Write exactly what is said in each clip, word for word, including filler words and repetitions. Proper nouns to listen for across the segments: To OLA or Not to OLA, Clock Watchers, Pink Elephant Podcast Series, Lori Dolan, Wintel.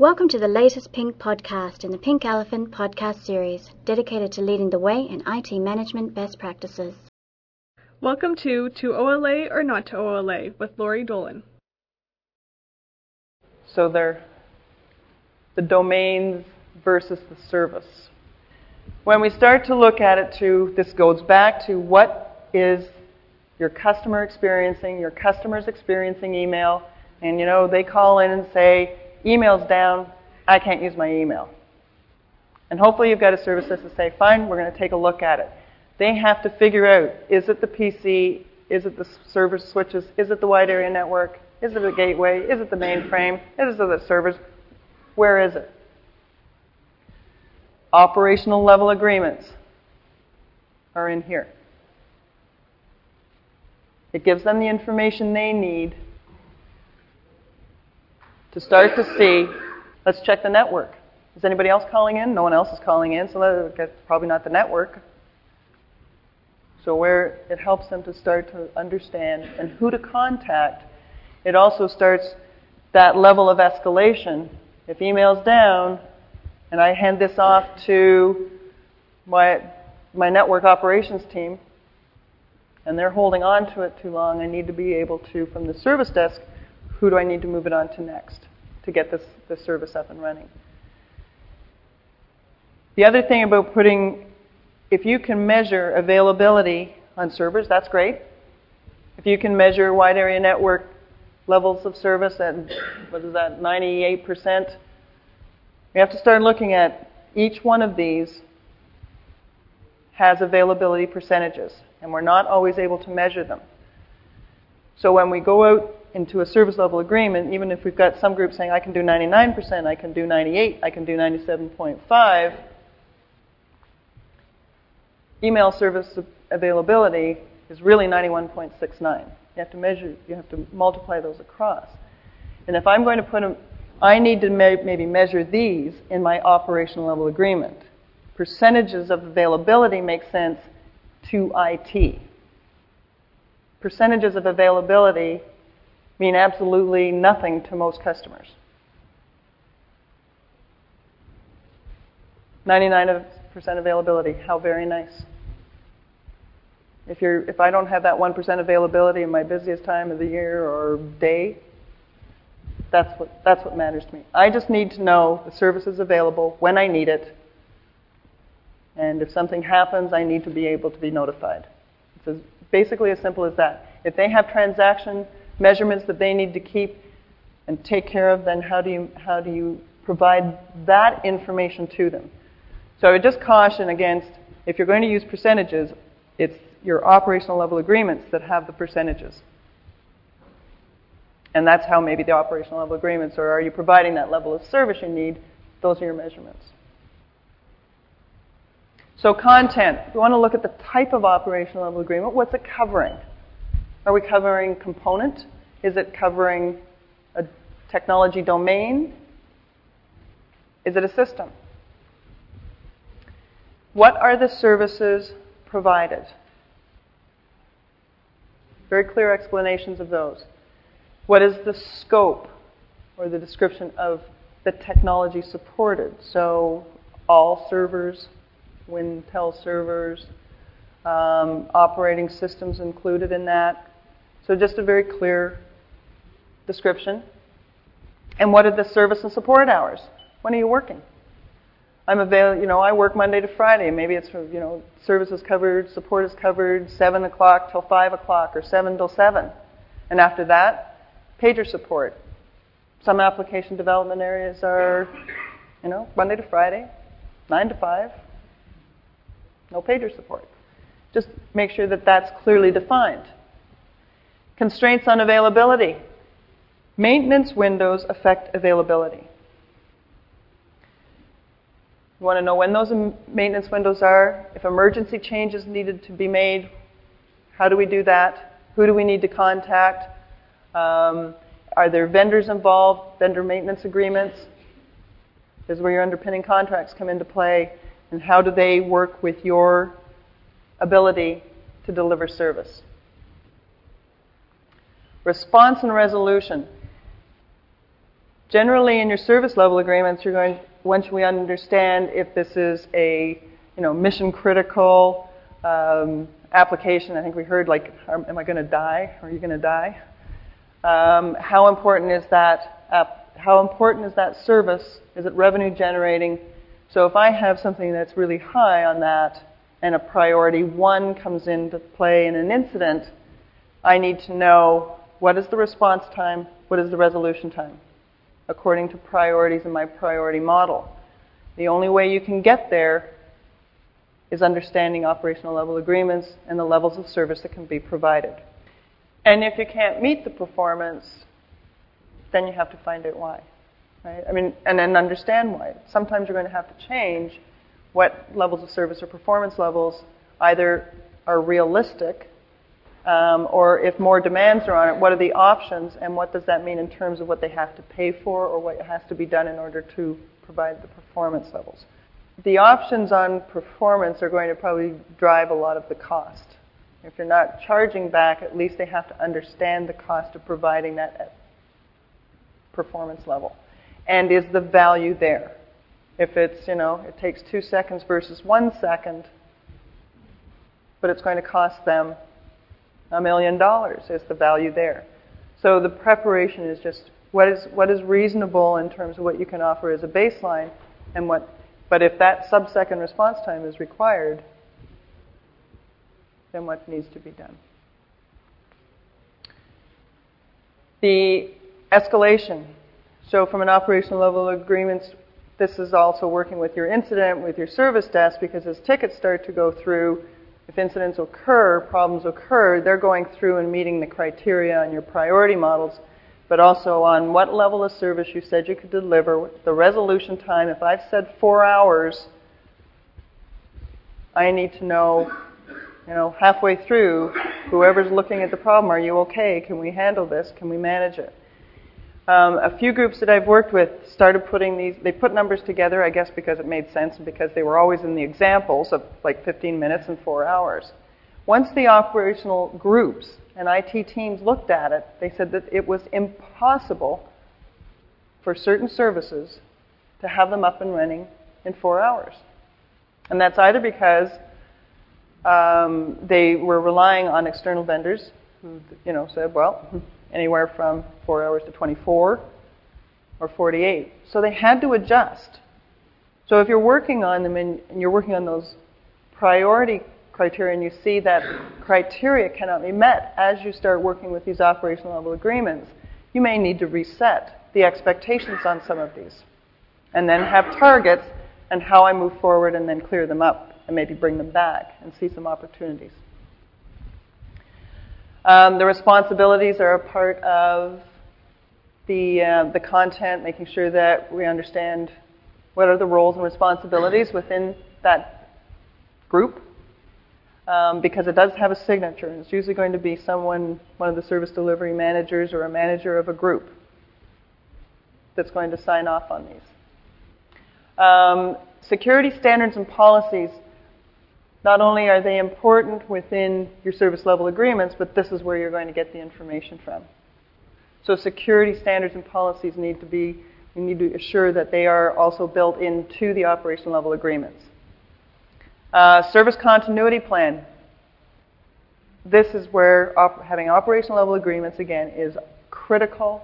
Welcome to the latest Pink podcast in the Pink Elephant Podcast Series, dedicated to leading the way in I T management best practices. Welcome to To O L A or Not to O L A with Lori Dolan. So they're the domains versus the service. When we start to look at it too, this goes back to what is your customer experiencing, your customer's experiencing email, and you know, they call in and say, email's down, I can't use my email. And hopefully you've got a service that's to say, fine, we're going to take a look at it. They have to figure out, is it the P C, is it the server switches, is it the wide area network, is it the gateway, is it the mainframe, is it the servers, where is it? Operational level agreements are in here. It gives them the information they need to start to see, let's check the network. Is anybody else calling in? No one else is calling in, so that's probably not the network. So where it helps them to start to understand and who to contact, it also starts that level of escalation. If email's down and I hand this off to my, my network operations team and they're holding on to it too long, I need to be able to, from the service desk, who do I need to move it on to next to get this, this service up and running? The other thing about putting, if you can measure availability on servers, that's great. If you can measure wide area network levels of service at, what is that, ninety-eight percent, we have to start looking at each one of these has availability percentages, and we're not always able to measure them. So when we go out into a service level agreement, even if we've got some group saying I can do ninety-nine percent, I can do ninety-eight, I can do ninety-seven point five, email service availability is really ninety-one point six nine. You have to measure, you have to multiply those across. And if I'm going to put them, I need to may, maybe measure these in my operational level agreement. Percentages of availability make sense to I T. Percentages of availability mean absolutely nothing to most customers. ninety-nine percent availability, how very nice. If you're, if I don't have that one percent availability in my busiest time of the year or day, that's what, that's what matters to me. I just need to know the service is available when I need it, and if something happens, I need to be able to be notified. It's as, basically as simple as that. If they have transaction measurements that they need to keep and take care of, then how do you, how do you provide that information to them? So I would just caution against, if you're going to use percentages, it's your operational level agreements that have the percentages. And that's how maybe the operational level agreements, or are you providing that level of service you need? Those are your measurements. So content, we want to look at the type of operational level agreement. What's it covering? Are we covering component? Is it covering a technology domain? Is it a system? What are the services provided? Very clear explanations of those. What is the scope or the description of the technology supported? So all servers, Wintel servers, um, operating systems included in that. So just a very clear description. And what are the service and support hours? When are you working? I'm available, you know, I work Monday to Friday. Maybe it's, from, you know, service is covered, support is covered, seven o'clock till five o'clock or seven till seven. And after that, pager support. Some application development areas are, you know, Monday to Friday, nine to five, no pager support. Just make sure that that's clearly defined. Constraints on availability. Maintenance windows affect availability. You want to know when those maintenance windows are, if emergency changes needed to be made, how do we do that? Who do we need to contact? Um, are there vendors involved, vendor maintenance agreements? This is where your underpinning contracts come into play, and how do they work with your ability to deliver service? Response and resolution. Generally, in your service level agreements, you're going, once we understand if this is a, you know, mission critical um, application. I think we heard, like, am I going to die? Are you going to die? Um, how important is that? Uh, how important is that service? Is it revenue generating? So if I have something that's really high on that, and a priority one comes into play in an incident, I need to know what is the response time, what is the resolution time, according to priorities in my priority model. The only way you can get there is understanding operational level agreements and the levels of service that can be provided. And if you can't meet the performance, then you have to find out why, right? I mean, and then understand why. Sometimes you're going to have to change what levels of service or performance levels either are realistic, um, or if more demands are on it, what are the options and what does that mean in terms of what they have to pay for or what has to be done in order to provide the performance levels. The options on performance are going to probably drive a lot of the cost. If you're not charging back, at least they have to understand the cost of providing that performance level. And is the value there? If it's, you know, it takes two seconds versus one second, but it's going to cost them a million dollars, is the value there? So the preparation is just what is what is reasonable in terms of what you can offer as a baseline, and what. But if that sub-second response time is required, then what needs to be done? The escalation. So from an operational level agreements. This is also working with your incident, with your service desk, because as tickets start to go through, if incidents occur, problems occur, they're going through and meeting the criteria on your priority models, but also on what level of service you said you could deliver, the resolution time. If I've said four hours, I need to know, you know, halfway through, whoever's looking at the problem, are you okay? Can we handle this? Can we manage it? Um, a few groups that I've worked with started putting these, they put numbers together, I guess because it made sense and because they were always in the examples of like fifteen minutes and four hours. Once the operational groups and I T teams looked at it, they said that it was impossible for certain services to have them up and running in four hours. And that's either because um, they were relying on external vendors who, you know, said, well, anywhere from four hours to twenty-four or forty-eight. So they had to adjust. So if you're working on them and you're working on those priority criteria and you see that criteria cannot be met as you start working with these operational level agreements, you may need to reset the expectations on some of these and then have targets and how I move forward and then clear them up and maybe bring them back and see some opportunities. Um, the responsibilities are a part of the, uh, the content, making sure that we understand what are the roles and responsibilities within that group, um, because it does have a signature. And it's usually going to be someone, one of the service delivery managers or a manager of a group that's going to sign off on these. Um, security standards and policies. Not only are they important within your service level agreements, but this is where you're going to get the information from. So security standards and policies need to be, you need to assure that they are also built into the operational level agreements. Uh, service continuity plan. This is where op- having operational level agreements, again, is critical,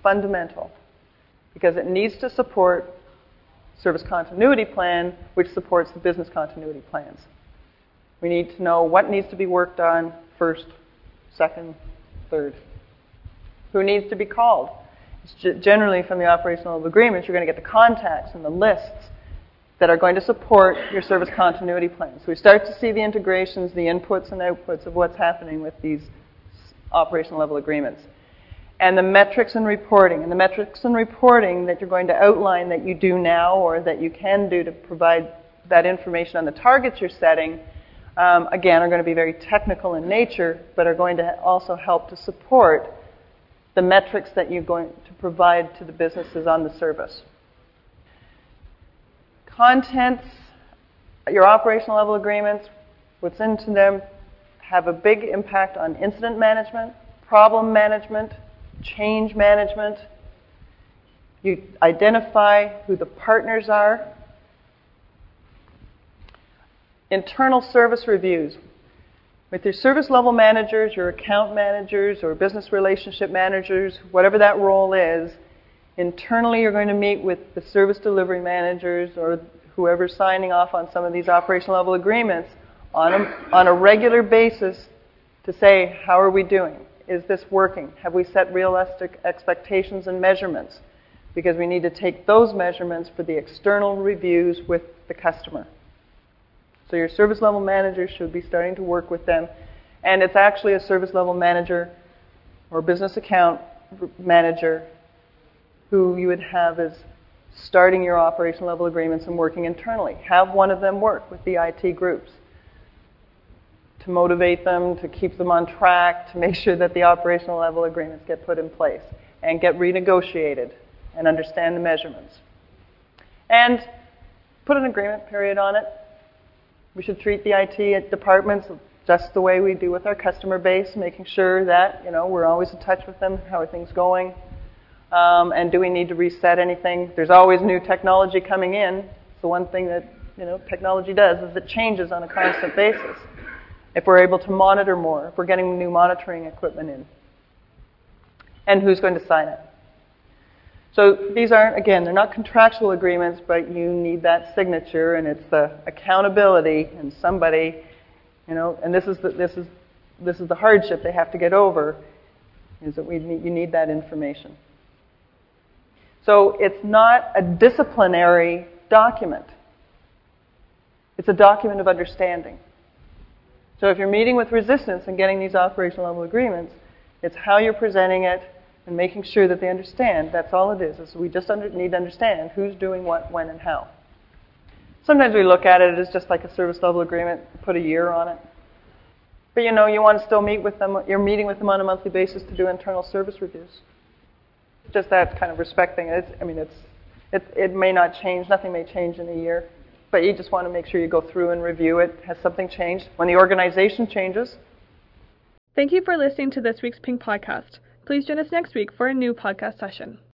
fundamental, because it needs to support service continuity plan, which supports the business continuity plans. We need to know what needs to be worked on first, second, third. Who needs to be called? It's generally from the operational agreements, you're going to get the contacts and the lists that are going to support your service continuity plan. So we start to see the integrations, the inputs and outputs of what's happening with these operational level agreements. And the metrics and reporting. And the metrics and reporting that you're going to outline that you do now or that you can do to provide that information on the targets you're setting, um, again, are going to be very technical in nature, but are going to also help to support the metrics that you're going to provide to the businesses on the service. Contents, your operational level agreements, what's into them, have a big impact on incident management, problem management, change management, You identify who the partners are. Internal service reviews. With your service level managers, your account managers, or business relationship managers, whatever that role is, internally you're going to meet with the service delivery managers or whoever's signing off on some of these operational level agreements on a, on a regular basis to say, how are we doing? Is this working? Have we set realistic expectations and measurements? Because we need to take those measurements for the external reviews with the customer. So your service level manager should be starting to work with them. And it's actually a service level manager or business account manager who you would have as starting your operational level agreements and working internally. Have one of them work with the I T groups to motivate them, to keep them on track, to make sure that the operational level agreements get put in place and get renegotiated and understand the measurements. And put an agreement period on it. We should treat the I T departments just the way we do with our customer base, making sure that, you know, we're always in touch with them. How are things going? Um, and do we need to reset anything? There's always new technology coming in. It's the one thing that, you know, technology does is it changes on a constant basis. If we're able to monitor more, if we're getting new monitoring equipment in. And who's going to sign it? So these aren't, again, they're not contractual agreements, but you need that signature, and it's the accountability and somebody, you know, and this is the, this is this is the hardship they have to get over, is that we need, you need that information. So it's not a disciplinary document. It's a document of understanding. So if you're meeting with resistance and getting these operational level agreements, it's how you're presenting it, and making sure that they understand. That's all it is, is we just under, need to understand who's doing what, when, and how. Sometimes we look at it as just like a service level agreement, put a year on it. But you know, you want to still meet with them, you're meeting with them on a monthly basis to do internal service reviews. Just that kind of respecting it. It's, I mean, it's, it, it may not change, nothing may change in a year, but you just want to make sure you go through and review it. Has something changed? When the organization changes. Thank you for listening to this week's Pink Podcast. Please join us next week for a new podcast session.